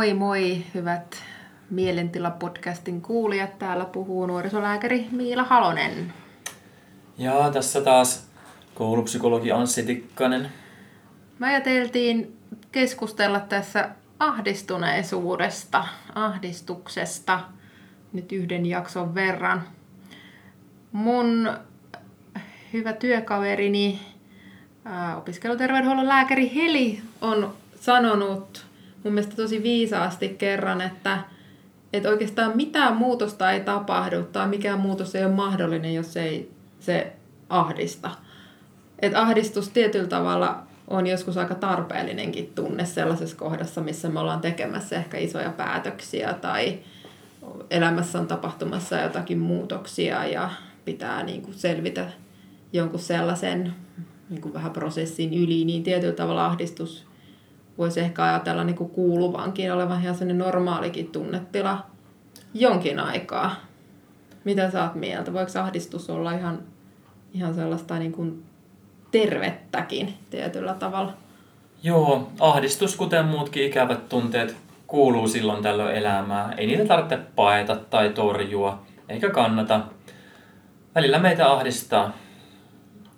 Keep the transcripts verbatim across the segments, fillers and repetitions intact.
Moi moi hyvät Mielentilapodcastin kuulijat. Täällä puhuu nuorisolääkäri Miila Halonen. Ja tässä taas koulupsykologi Anssi Tikkanen. Me ajateltiin keskustella tässä ahdistuneisuudesta, ahdistuksesta nyt yhden jakson verran. Mun hyvä työkaverini, opiskeluterveydenhuollon lääkäri Heli on sanonut mun mielestä tosi viisaasti kerran, että, että oikeastaan mitään muutosta ei tapahdu tai mikään muutos ei ole mahdollinen, jos ei se ahdista. Että ahdistus tietyllä tavalla on joskus aika tarpeellinenkin tunne sellaisessa kohdassa, missä me ollaan tekemässä ehkä isoja päätöksiä tai elämässä on tapahtumassa jotakin muutoksia ja pitää niin kuin selvitä jonkun sellaisen niin kuin vähän prosessin yli, niin tietyllä tavalla ahdistus voisi ehkä ajatella niin kuin kuuluvankin olevan ihan sellainen normaalikin tunnetila jonkin aikaa. Mitä sä oot mieltä? Voiko ahdistus olla ihan, ihan sellaista niin kuin tervettäkin tietyllä tavalla? Joo, ahdistus kuten muutkin ikävät tunteet kuuluu silloin tällöin elämään. Ei niitä tarvitse paeta tai torjua, eikä kannata. Välillä meitä ahdistaa.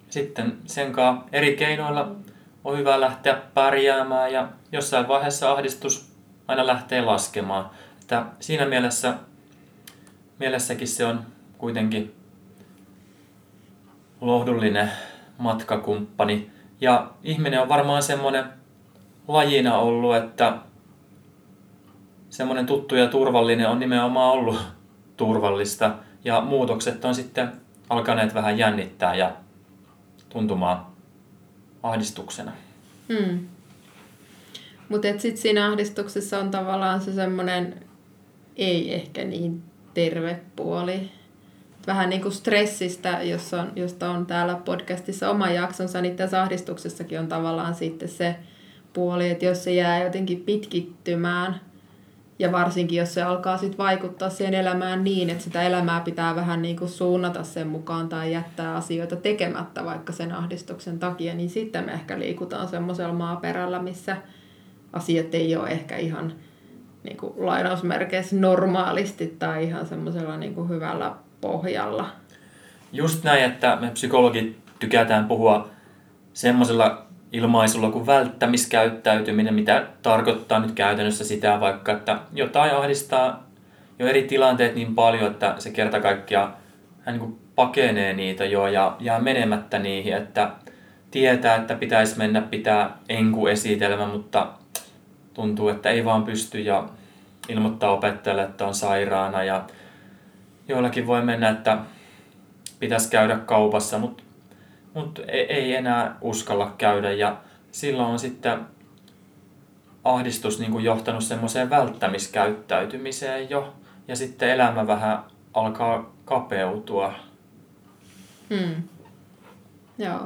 Sitten senkaan eri keinoilla on hyvä lähteä pärjäämään ja jossain vaiheessa ahdistus aina lähtee laskemaan. Että siinä mielessä mielessäkin se on kuitenkin lohdullinen matkakumppani. Ja ihminen on varmaan semmoinen lajina ollut, että semmoinen tuttu ja turvallinen on nimenomaan ollut turvallista. Ja muutokset on sitten alkaneet vähän jännittää ja tuntumaan ahdistuksena. Hmm. Mutta sitten siinä ahdistuksessa on tavallaan se semmoinen ei ehkä niin terve puoli. Vähän niin kuin stressistä, jossa on, josta on täällä podcastissa oma jaksonsa, niin tässä ahdistuksessakin on tavallaan sitten se puoli, että jos se jää jotenkin pitkittymään ja varsinkin jos se alkaa sitten vaikuttaa siihen elämään niin, että sitä elämää pitää vähän niin kuin suunnata sen mukaan tai jättää asioita tekemättä vaikka sen ahdistuksen takia, niin sitten me ehkä liikutaan semmoisella maaperällä, missä asiat ei ole ehkä ihan niin kuin lainausmerkeissä normaalisti tai ihan semmoisella niin kuin hyvällä pohjalla. Just näin, että me psykologit tykätään puhua semmoisella ilmaisulla kuin välttämiskäyttäytyminen, mitä tarkoittaa nyt käytännössä sitä vaikka, että jotain ahdistaa jo eri tilanteet niin paljon, että se kerta kaikkiaan hän niin kuin pakenee niitä jo ja jää menemättä niihin, että tietää, että pitäisi mennä pitää enkuesitelmä, mutta tuntuu, että ei vaan pysty ja ilmoittaa opettajalle, että on sairaana ja joillakin voi mennä, että pitäisi käydä kaupassa, mutta mut ei enää uskalla käydä ja silloin on sitten ahdistus niin kuin johtanut semmoiseen välttämiskäyttäytymiseen jo ja sitten elämä vähän alkaa kapeutua. Hmm. Joo.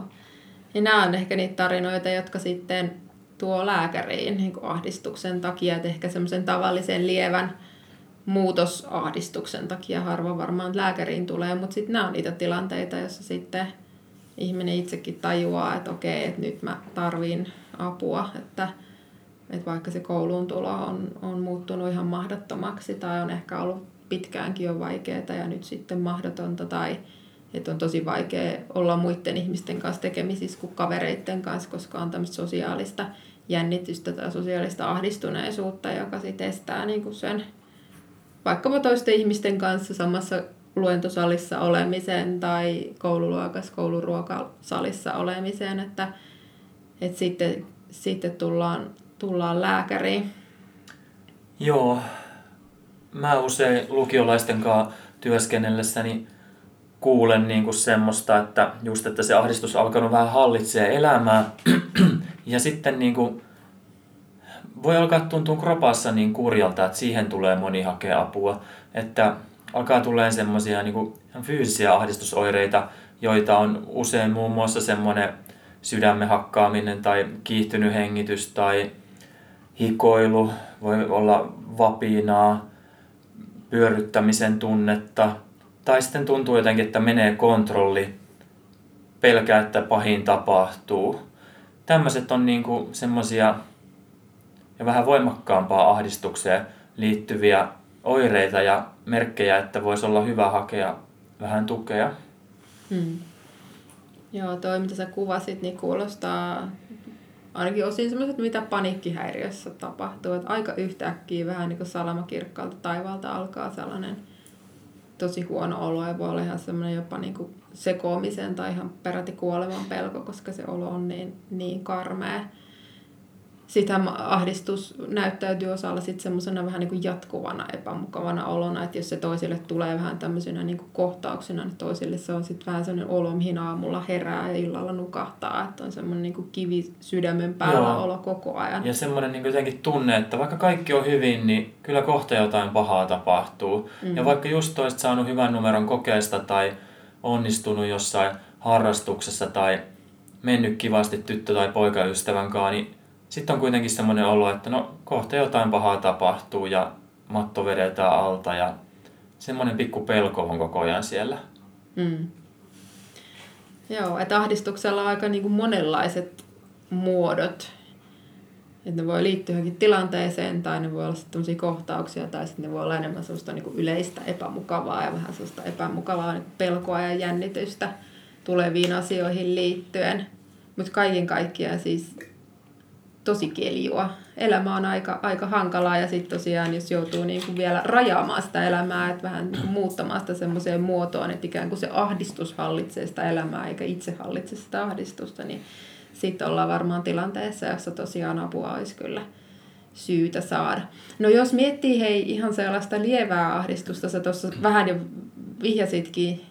Ja nämä on ehkä niitä tarinoita, jotka sitten tuo lääkäriin niin kuin ahdistuksen takia, että ehkä semmoisen tavallisen lievän muutosahdistuksen takia harva varmaan lääkäriin tulee, mutta sitten nämä on niitä tilanteita, joissa sitten ihminen itsekin tajuaa, että okei, että nyt mä tarvin apua, että, että vaikka se kouluun tulo on, on muuttunut ihan mahdottomaksi tai on ehkä ollut pitkäänkin jo vaikeaa ja nyt sitten mahdotonta tai että on tosi vaikea olla muiden ihmisten kanssa tekemisissä kuin kavereiden kanssa, koska on tämmöistä sosiaalista jännitystä tai sosiaalista ahdistuneisuutta, joka sitten estää niin kuin sen vaikkapa toisten ihmisten kanssa samassa luentosalissa olemiseen tai koululuokassa, kouluruokasalissa olemiseen, että, että sitten, sitten tullaan, tullaan lääkäriin. Joo. Mä usein lukiolaisten kanssa työskennellessäni kuulen niin kuin semmoista, että just että se ahdistus alkanut vähän hallitsee elämää ja sitten niin kuin voi alkaa tuntua kropassa niin kurjalta, että siihen tulee moni hakea apua. Että alkaa tulemaan semmoisia niin fyysisiä ahdistusoireita, joita on usein muun muassa semmoinen sydämen hakkaaminen tai kiihtynyt hengitys tai hikoilu. Voi olla vapinaa, pyörryttämisen tunnetta. Tai sitten tuntuu jotenkin, että menee kontrolli, pelkää, että pahin tapahtuu. Tämmöiset on niin semmoisia ja vähän voimakkaampaa ahdistukseen liittyviä oireita ja merkkejä, että voisi olla hyvä hakea vähän tukea. Hmm. Joo, toi mitä sä kuvasit, niin kuulostaa ainakin osin sellaiset, mitä paniikkihäiriössä tapahtuu. Että aika yhtäkkiä vähän niin kuin salamakirkkaalta taivaalta alkaa sellainen tosi huono olo ja voi olla ihan semmoinen jopa niin kuin sekoamisen tai ihan peräti kuolevan pelko, koska se olo on niin, niin karmea. Sitähän ahdistus näyttäytyy osalla sitten semmoisena vähän niin kuin jatkuvana epämukavana olona, että jos se toisille tulee vähän tämmöisenä niin kuin kohtauksena, niin toisille se on sitten vähän semmoinen olo, mihin aamulla herää ja illalla nukahtaa, että on semmoinen niin kuin kivi sydämen päällä Joo. olo koko ajan. Ja semmoinen niin kuin jotenkin tunne, että vaikka kaikki on hyvin, niin kyllä kohta jotain pahaa tapahtuu. Mm. Ja vaikka just olisit saanut hyvän numeron kokeesta tai onnistunut jossain harrastuksessa tai mennyt kivasti tyttö- tai poikaystävän kanssa, niin sitten on kuitenkin semmoinen olo, että no kohta jotain pahaa tapahtuu ja matto vedetään alta ja semmoinen pikku pelko on koko ajan siellä. Mm. Joo, että ahdistuksella on aika niinku monenlaiset muodot. Että ne voi liittyä johonkin tilanteeseen tai ne voi olla sitten tämmöisiä kohtauksia tai sitten ne voi olla enemmän semmoista niinku yleistä epämukavaa ja vähän semmoista epämukavaa niinku pelkoa ja jännitystä tuleviin asioihin liittyen. Mutta kaiken kaikkiaan siis tosi keljua. Elämä on aika, aika hankalaa ja sitten tosiaan jos joutuu niinku vielä rajaamaan sitä elämää, että vähän niinku muuttamaan sitä semmoiseen muotoon, että ikään kuin se ahdistus hallitsee sitä elämää eikä itse hallitse sitä ahdistusta, niin sitten ollaan varmaan tilanteessa, jossa tosiaan apua olisi kyllä syytä saada. No jos miettii hei ihan sellaista lievää ahdistusta, sä tuossa vähän jo vihjasitkin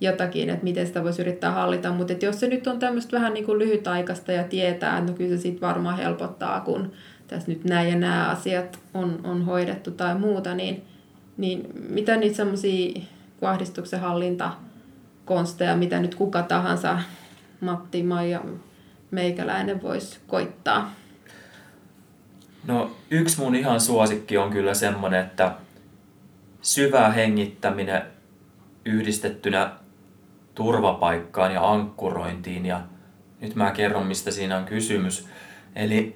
jotakin, että miten sitä voisi yrittää hallita, mutta että jos se nyt on tämmöistä vähän niin kuin lyhytaikaista ja tietää, että no kyllä se sitten varmaan helpottaa, kun tässä nyt nämä ja nämä asiat on, on hoidettu tai muuta, niin, niin mitä niitä semmoisia ahdistuksen hallintakonsteja, mitä nyt kuka tahansa, Matti, Maija, meikäläinen voisi koittaa? No yksi mun ihan suosikki on kyllä semmoinen, että syvä hengittäminen yhdistettynä turvapaikkaan ja ankkurointiin. Ja nyt mä kerron, mistä siinä on kysymys. Eli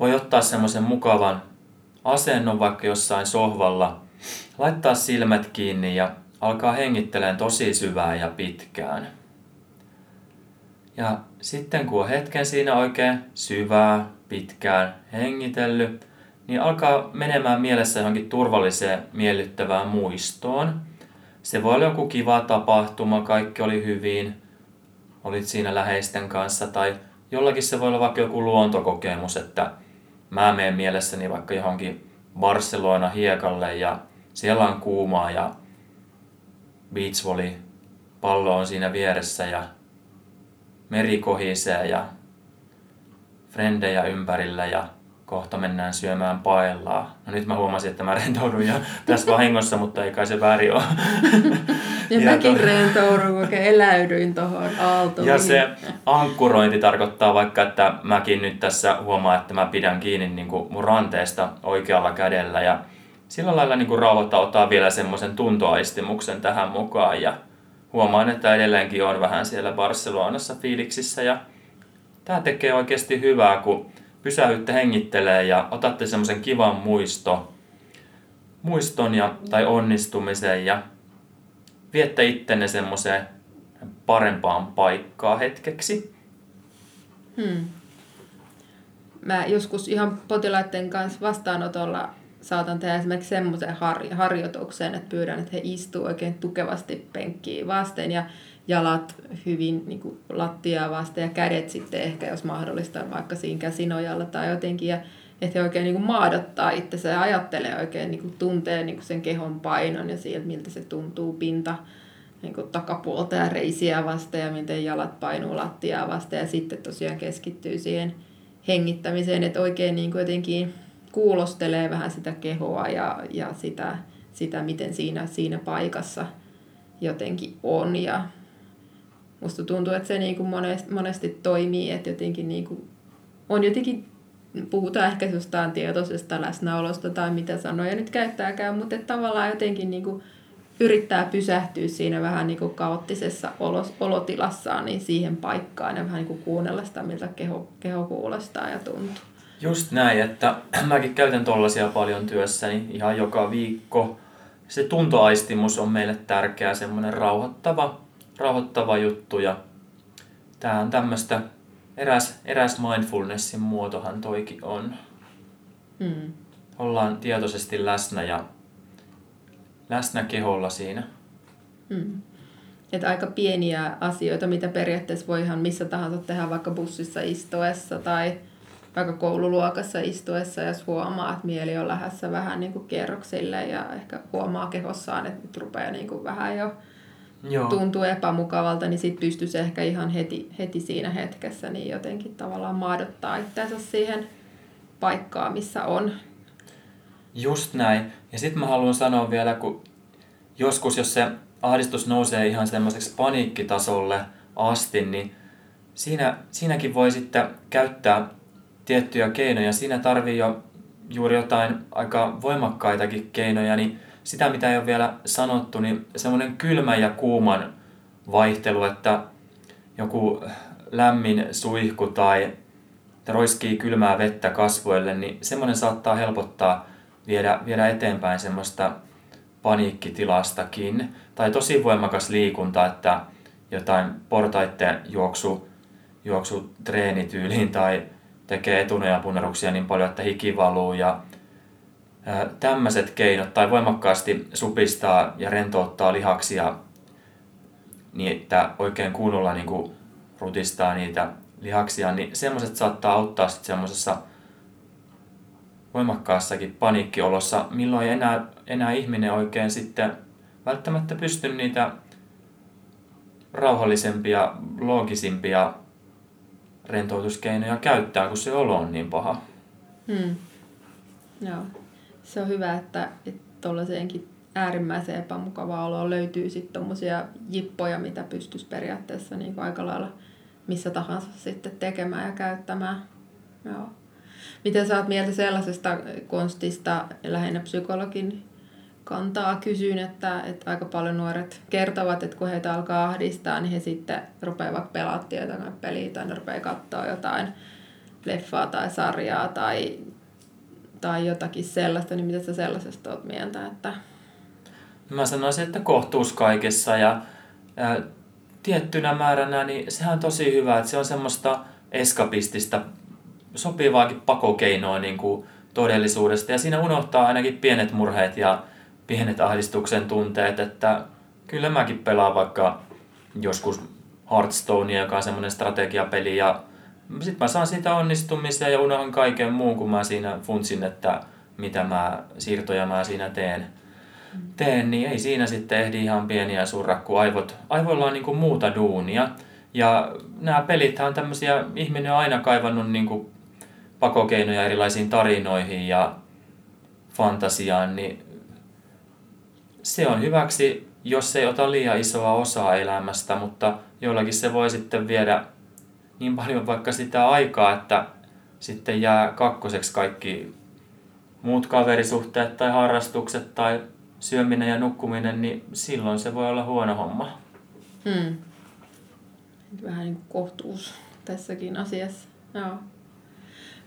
voi ottaa semmoisen mukavan asennon vaikka jossain sohvalla, laittaa silmät kiinni ja alkaa hengittelemään tosi syvään ja pitkään. Ja sitten kun on hetken siinä oikein syvää, pitkään hengitellyt, niin alkaa menemään mielessä johonkin turvalliseen, miellyttävään muistoon. Se voi olla joku kiva tapahtuma, kaikki oli hyvin, olit siinä läheisten kanssa, tai jollakin se voi olla vaikka joku luontokokemus, että mä menen mielessäni vaikka johonkin Barcelona hiekalle ja siellä on kuumaa ja beachvolley pallo on siinä vieressä ja meri kohisee ja frendejä ympärillä ja kohta mennään syömään paellaa. No nyt mä huomasin, että mä rentoudun jo tässä vahingossa, mutta ei kai se väärin ole. Ja, ja mäkin to... rentoudun, oikein eläydyin tuohon aaltoon. Ja se ankkurointi tarkoittaa vaikka, että mäkin nyt tässä huomaan, että mä pidän kiinni niin kuin mun ranteesta oikealla kädellä. Ja sillä lailla niin kuin rauhoittaa, ottaa vielä semmoisen tuntoaistimuksen tähän mukaan. Ja huomaan, että edelleenkin on vähän siellä Barcelonassa fiiliksissä. Ja tää tekee oikeasti hyvää, kun pysähytte hengittelee ja otatte semmoisen kivan muisto, muiston ja, tai onnistumisen ja viette ittenne semmoiseen parempaan paikkaan hetkeksi. Hmm. Mä joskus ihan potilaiden kanssa vastaanotolla saatan tehdä esimerkiksi semmoisen harjoituksen, että pyydän, että he istuu oikein tukevasti penkkiin vasten ja jalat hyvin niin kuin lattiaa vasten ja kädet sitten ehkä, jos mahdollista, vaikka siinä käsinojalla tai jotenkin. Ja että he oikein niin kuin maadottaa itsensä ja ajattelee oikein, niin kuin tuntee niin kuin sen kehon painon ja siitä, miltä se tuntuu pinta niin kuin takapuolta ja reisiä vasten ja miten jalat painuu lattiaa vasten. Ja sitten tosiaan keskittyy siihen hengittämiseen, että oikein niin kuin jotenkin kuulostelee vähän sitä kehoa ja, ja sitä, sitä, miten siinä, siinä paikassa jotenkin on. Ja musta tuntuu, että se niin kuin monesti, monesti toimii, että jotenkin niin kuin on jotenkin, puhutaan ehkä jostain tietoisesta läsnäolosta tai mitä sanoja nyt käyttääkään, mutta tavallaan jotenkin niin kuin yrittää pysähtyä siinä vähän niin kuin kaoottisessa olos, olotilassaan niin siihen paikkaan ja vähän niin kuin kuunnella sitä, miltä keho, keho kuulostaa ja tuntuu. Just näin, että mäkin käytän tollaisia paljon työssäni ihan joka viikko. Se tuntoaistimus on meille tärkeä, semmoinen rauhoittava, rauhoittava juttu. Ja tämä on tämmöistä, eräs, eräs mindfulnessin muotohan toikin on. Mm. Ollaan tietoisesti läsnä ja läsnä keholla siinä. Mm. Et aika pieniä asioita, mitä periaatteessa voi ihan missä tahansa tehdä, vaikka bussissa istuessa tai vaikka koululuokassa istuessa, jos huomaa, että mieli on lähdössä vähän niin kuin kierroksille ja ehkä huomaa kehossaan, että nyt rupeaa niin kuin vähän jo Joo. tuntuu epämukavalta, niin sitten pystyisi ehkä ihan heti, heti siinä hetkessä niin jotenkin tavallaan maadottaa itseänsä siihen paikkaan, missä on. Just näin. Ja sitten mä haluan sanoa vielä, kun joskus jos se ahdistus nousee ihan semmoiseksi paniikkitasolle asti, niin siinä, siinäkin voi sitten käyttää tiettyjä keinoja. Siinä tarvii jo juuri jotain aika voimakkaitakin keinoja, niin sitä mitä ei ole vielä sanottu, niin semmoinen kylmän ja kuuman vaihtelu, että joku lämmin suihku tai roiskii kylmää vettä kasvoille, niin semmoinen saattaa helpottaa viedä, viedä eteenpäin semmoista paniikkitilastakin. Tai tosi voimakas liikunta, että jotain portaitten juoksu, juoksutreenityyliin tai tekee etunojapunneruksia niin paljon, että hiki valuu ja tämmöiset keinot, tai voimakkaasti supistaa ja rentouttaa lihaksia niin, että oikein kunnolla niin kuin rutistaa niitä lihaksia, niin semmoiset saattaa auttaa sitten semmoisessa voimakkaassakin paniikkiolossa, milloin ei enää, enää ihminen oikein sitten välttämättä pysty niitä rauhallisempia, loogisimpia rentoutuskeinoja käyttää, kun se olo on niin paha. Hmm. Joo. Se on hyvä, että tuollaiseenkin äärimmäiseen epämukavaan oloon löytyy sitten tuommoisia jippoja, mitä pystyisi periaatteessa niin kuin aika lailla missä tahansa sitten tekemään ja käyttämään. Joo. Miten sä oot mieltä sellaisesta konstista, lähinnä psykologin kantaa kysyn, että, että aika paljon nuoret kertovat, että kun heitä alkaa ahdistaa, niin he sitten rupeavat pelaamaan jotain peliä tai ne rupeaa katsoa jotain leffaa tai sarjaa tai, tai jotakin sellaista, niin mitä sä sellaisesta oot mieltä? Että... Mä sanoisin, että kohtuus kaikessa ja ää, tiettynä määränä, niin sehän on tosi hyvä, että se on semmoista eskapistista, sopivaakin pakokeinoa niin kuin todellisuudesta ja siinä unohtaa ainakin pienet murheet ja pienet ahdistuksen tunteet, että kyllä mäkin pelaan vaikka joskus Hearthstonea, joka on semmoinen strategiapeli ja sit mä saan siitä onnistumisia ja unohan kaiken muun, kun mä siinä funtsin, että mitä mä, siirtoja mä siinä teen, teen niin ei siinä sitten ehdi ihan pieniä surra, kun aivot, aivoilla on niin kuin muuta duunia ja nämä pelithän on tämmöisiä, ihminen on aina kaivannut niin kuin pakokeinoja erilaisiin tarinoihin ja fantasiaan, niin se on hyväksi, jos ei ota liian isoa osaa elämästä, mutta jollakin se voi sitten viedä niin paljon vaikka sitä aikaa, että sitten jää kakkoseksi kaikki muut kaverisuhteet tai harrastukset tai syöminen ja nukkuminen, niin silloin se voi olla huono homma. Hmm. Vähän niin kuin kohtuus tässäkin asiassa. Joo.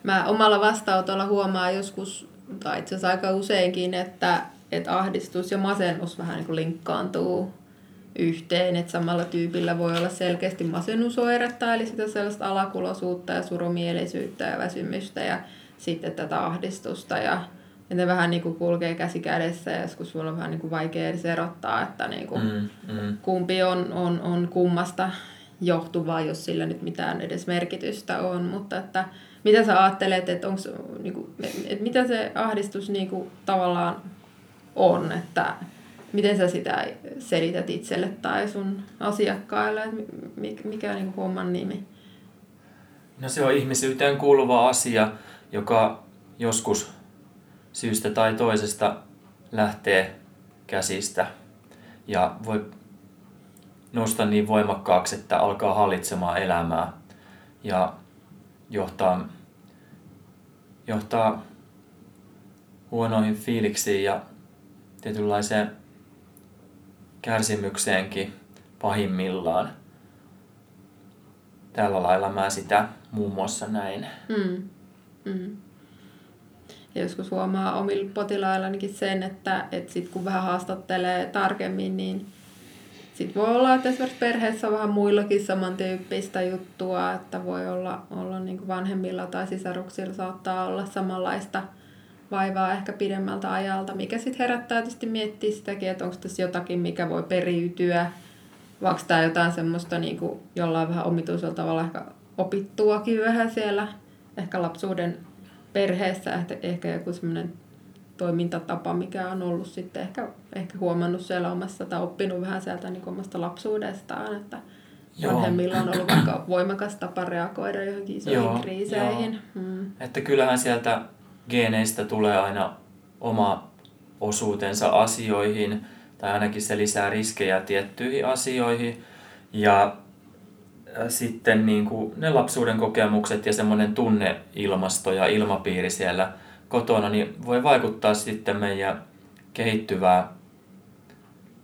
Mä omalla vastaanotolla huomaan joskus, tai itse asiassa aika useinkin, että että ahdistus ja masennus vähän niin kuin linkkaantuu yhteen. Että samalla tyypillä voi olla selkeästi masennusoiretta, eli sitä sellaista alakuloisuutta ja surumielisyyttä ja väsymystä ja sitten tätä ahdistusta. Ja ne vähän niin kuin kulkee käsi kädessä ja joskus voi olla vähän niin kuin vaikea edes erottaa, että niin kuin mm, mm. kumpi on, on, on kummasta johtuvaa, jos sillä nyt mitään edes merkitystä on. Mutta että mitä sä ajattelet, että, onks, niin kuin, että mitä se ahdistus niin kuin tavallaan on, että miten sä sitä selität itselle tai sun asiakkaille, että mikä on niin kuin homman nimi? No se on ihmisyyteen kuuluva asia, joka joskus syystä tai toisesta lähtee käsistä ja voi nousta niin voimakkaaksi, että alkaa hallitsemaan elämää ja johtaa, johtaa huonoihin fiiliksiin ja tietynlaiseen kärsimykseenkin pahimmillaan. Tällä lailla mä sitä muun muassa näin. Mm. Mm. Ja joskus huomaa omilla potilaillanikin sen, että, että sit kun vähän haastattelee tarkemmin, niin sitten voi olla, että esimerkiksi perheessä on vähän muillakin samantyyppistä juttua, että voi olla, olla niin kuin vanhemmilla tai sisaruksilla saattaa olla samanlaista vaivaa ehkä pidemmältä ajalta, mikä sitten herättää tietysti miettiä sitäkin, että onko tässä jotakin, mikä voi periytyä, vaikka tämä jotain semmoista niin kuin jollain vähän omituisella tavalla ehkä opittuakin vähän siellä, ehkä lapsuuden perheessä, ehkä joku semmoinen toimintatapa, mikä on ollut sitten ehkä, ehkä huomannut siellä omassa tai oppinut vähän sieltä niin omasta lapsuudestaan, että joo. Vanhemmilla on ollut aika voimakas tapa reagoida johonkin isoihin joo, kriiseihin. Mm. Että kyllähän sieltä geeneistä tulee aina oma osuutensa asioihin, tai ainakin se lisää riskejä tiettyihin asioihin, ja sitten niin kuin ne lapsuuden kokemukset ja semmoinen tunneilmasto ja ilmapiiri siellä kotona, niin voi vaikuttaa sitten meidän kehittyvää,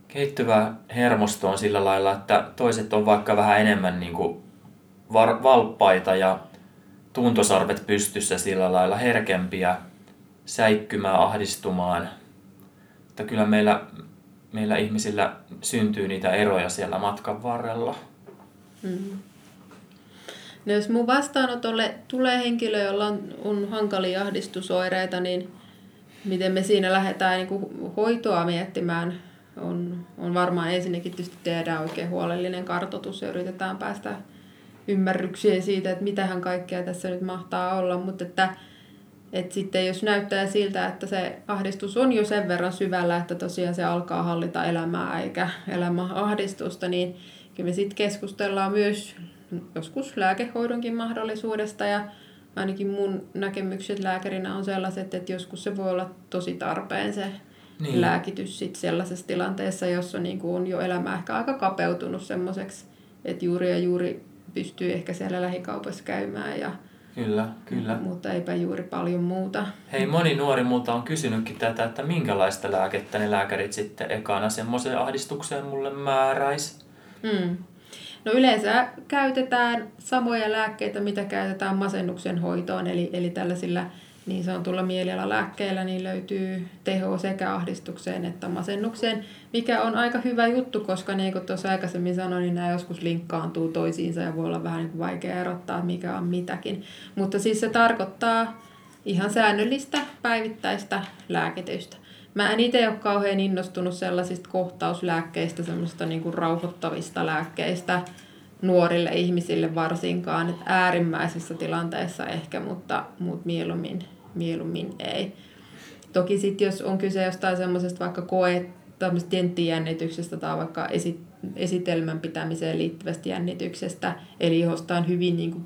kehittyvää hermostoon sillä lailla, että toiset on vaikka vähän enemmän niin kuin var- valppaita ja tuntosarvet pystyssä sillä lailla, herkempiä säikkymään, ahdistumaan. Että kyllä meillä, meillä ihmisillä syntyy niitä eroja siellä matkan varrella. Mm. No jos mun vastaanotolle tulee henkilö, jolla on, on hankalia ahdistusoireita, niin miten me siinä lähdetään niin kuin hoitoa miettimään, on, on varmaan ensinnäkin tietysti tehdään oikein huolellinen kartoitus ja yritetään päästä ymmärryksiin siitä, että mitähän kaikkea tässä nyt mahtaa olla, mutta että, että sitten jos näyttää siltä, että se ahdistus on jo sen verran syvällä, että tosiaan se alkaa hallita elämää eikä elämä ahdistusta, niin kyllä me sitten keskustellaan myös joskus lääkehoidonkin mahdollisuudesta ja ainakin mun näkemykset lääkärinä on sellaiset, että joskus se voi olla tosi tarpeen se niin. lääkitys sit sellaisessa tilanteessa, jossa niinku on jo elämä ehkä aika kapeutunut semmoiseksi, että juuri ja juuri pystyy ehkä siellä lähikaupassa käymään. Ja, kyllä, kyllä. Mutta eipä juuri paljon muuta. Hei, moni nuori multa on kysynytkin tätä, että minkälaista lääkettä ne lääkärit sitten ekana semmoiseen ahdistukseen mulle määräisi? Mm. No yleensä käytetään samoja lääkkeitä, mitä käytetään masennuksen hoitoon, eli, eli tällaisilla niin sanotulla mielialalääkkeillä niin löytyy tehoa sekä ahdistukseen että masennukseen, mikä on aika hyvä juttu, koska niin kuin tuossa aikaisemmin sanoin, niin nämä joskus linkkaantuu toisiinsa ja voi olla vähän niin kuin vaikea erottaa, mikä on mitäkin. Mutta siis se tarkoittaa ihan säännöllistä päivittäistä lääkitystä. Mä en itse ole kauhean innostunut sellaisista kohtauslääkkeistä, semmoisista niin kuin rauhoittavista lääkkeistä nuorille ihmisille varsinkaan, että äärimmäisissä tilanteissa ehkä, mutta, mutta mieluummin, mieluummin ei. Toki sitten jos on kyse jostain semmoisesta vaikka koe, tämmöisestä jännittijännityksestä tai vaikka esitelmän pitämiseen liittyvästä jännityksestä, eli jostain hyvin niin kuin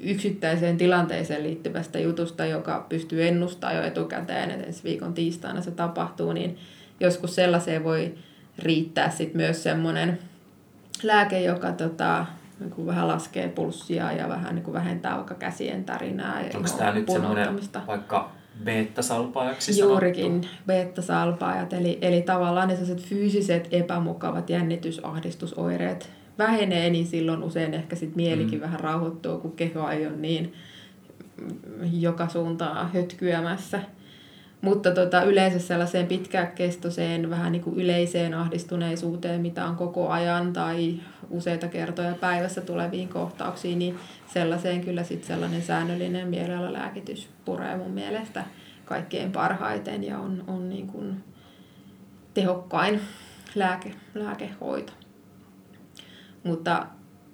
yksittäiseen tilanteeseen liittyvästä jutusta, joka pystyy ennustamaan jo etukäteen, että ensi viikon tiistaina se tapahtuu, niin joskus sellaiseen voi riittää sit myös semmoinen lääke, joka tota, niin vähän laskee pulssia ja vähän niin vähentää vaikka käsien tärinää. Onko tämä nyt semmoinen vaikka beta-salpaajaksi sanottu? Juurikin beta-salpaajat, eli, eli tavallaan ne sellaiset fyysiset epämukavat jännitysahdistusoireet vähenee, niin silloin usein ehkä sit mielikin mm. vähän rauhoittuu, kun keho ei ole niin joka suuntaan hötkyämässä. Mutta tota, yleensä sellaiseen pitkäkestoiseen, vähän niin kuin yleiseen ahdistuneisuuteen, mitä on koko ajan tai useita kertoja päivässä tuleviin kohtauksiin, niin sellaiseen kyllä sitten sellainen säännöllinen mielialalääkitys puree mun mielestä kaikkein parhaiten ja on, on niin kuin tehokkain lääke, lääkehoito. Mutta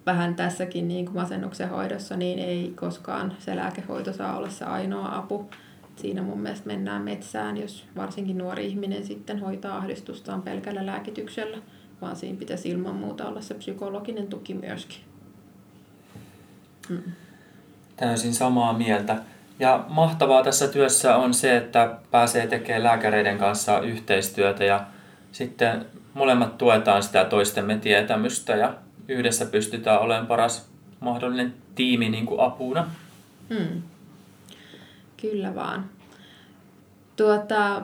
vähän tässäkin niin kuin masennuksen hoidossa niin ei koskaan se lääkehoito saa olla se ainoa apu. Siinä mun mielestä mennään metsään, jos varsinkin nuori ihminen sitten hoitaa ahdistustaan pelkällä lääkityksellä, vaan siinä pitäisi ilman muuta olla se psykologinen tuki myöskin. Mm. Täysin samaa mieltä. Ja mahtavaa tässä työssä on se, että pääsee tekemään lääkäreiden kanssa yhteistyötä ja sitten molemmat tuetaan sitä toistemme tietämystä ja yhdessä pystytään olemaan paras mahdollinen tiimi niin kuin apuna. Mm. Kyllä vaan. Tuota,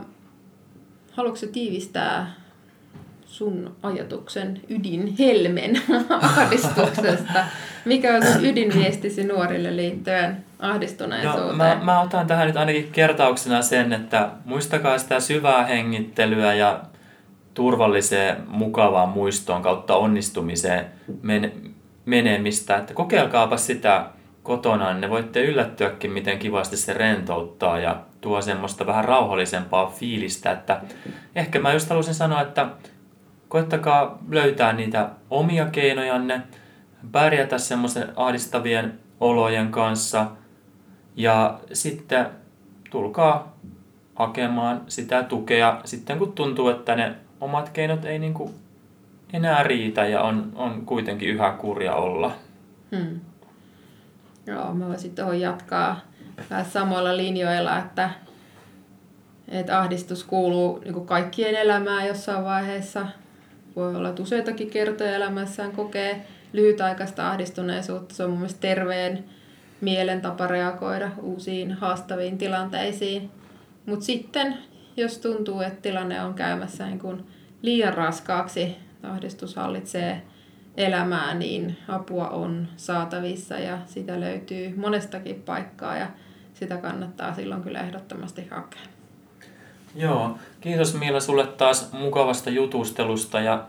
haluatko tiivistää sun ajatuksen ydinhelmen ahdistuksesta? Mikä on sun ydinviestisi nuorille liittyen ahdistuneisuuteen. No, mä, mä otan tähän nyt ainakin kertauksena sen, että muistakaa sitä syvää hengittelyä ja turvalliseen, mukavaan muistoon kautta onnistumiseen men- menemistä. Että kokeilkaapa sitä kotona, niin ne voitte yllättyäkin, miten kivasti se rentouttaa ja tuo semmoista vähän rauhallisempaa fiilistä. Että ehkä mä just halusin sanoa, että koettakaa löytää niitä omia keinojanne, pärjätä semmoisen ahdistavien olojen kanssa ja sitten tulkaa hakemaan sitä tukea sitten, kun tuntuu, että ne omat keinot ei niin kuin enää riitä ja on, on kuitenkin yhä kurja olla. Hmm. Joo, mä voisin tuohon jatkaa vähän samoilla linjoilla, että, että ahdistus kuuluu niin kuin kaikkien elämään jossain vaiheessa. Voi olla, että useitakin kertoja elämässään kokee lyhytaikaista ahdistuneisuutta. Se on mun mielestä terveen mielen tapa reagoida uusiin haastaviin tilanteisiin. Mutta sitten, jos tuntuu, että tilanne on käymässä niin kun liian raskaaksi, ahdistus hallitsee elämää, niin apua on saatavissa ja sitä löytyy monestakin paikkaa ja sitä kannattaa silloin kyllä ehdottomasti hakea. Joo, kiitos Miila sulle taas mukavasta jutustelusta ja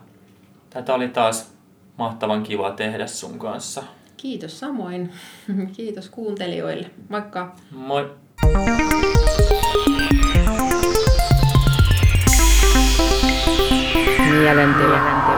tätä oli taas mahtavan kiva tehdä sun kanssa. Kiitos samoin. Kiitos kuuntelijoille. Moikka! Moi! Mielentilä.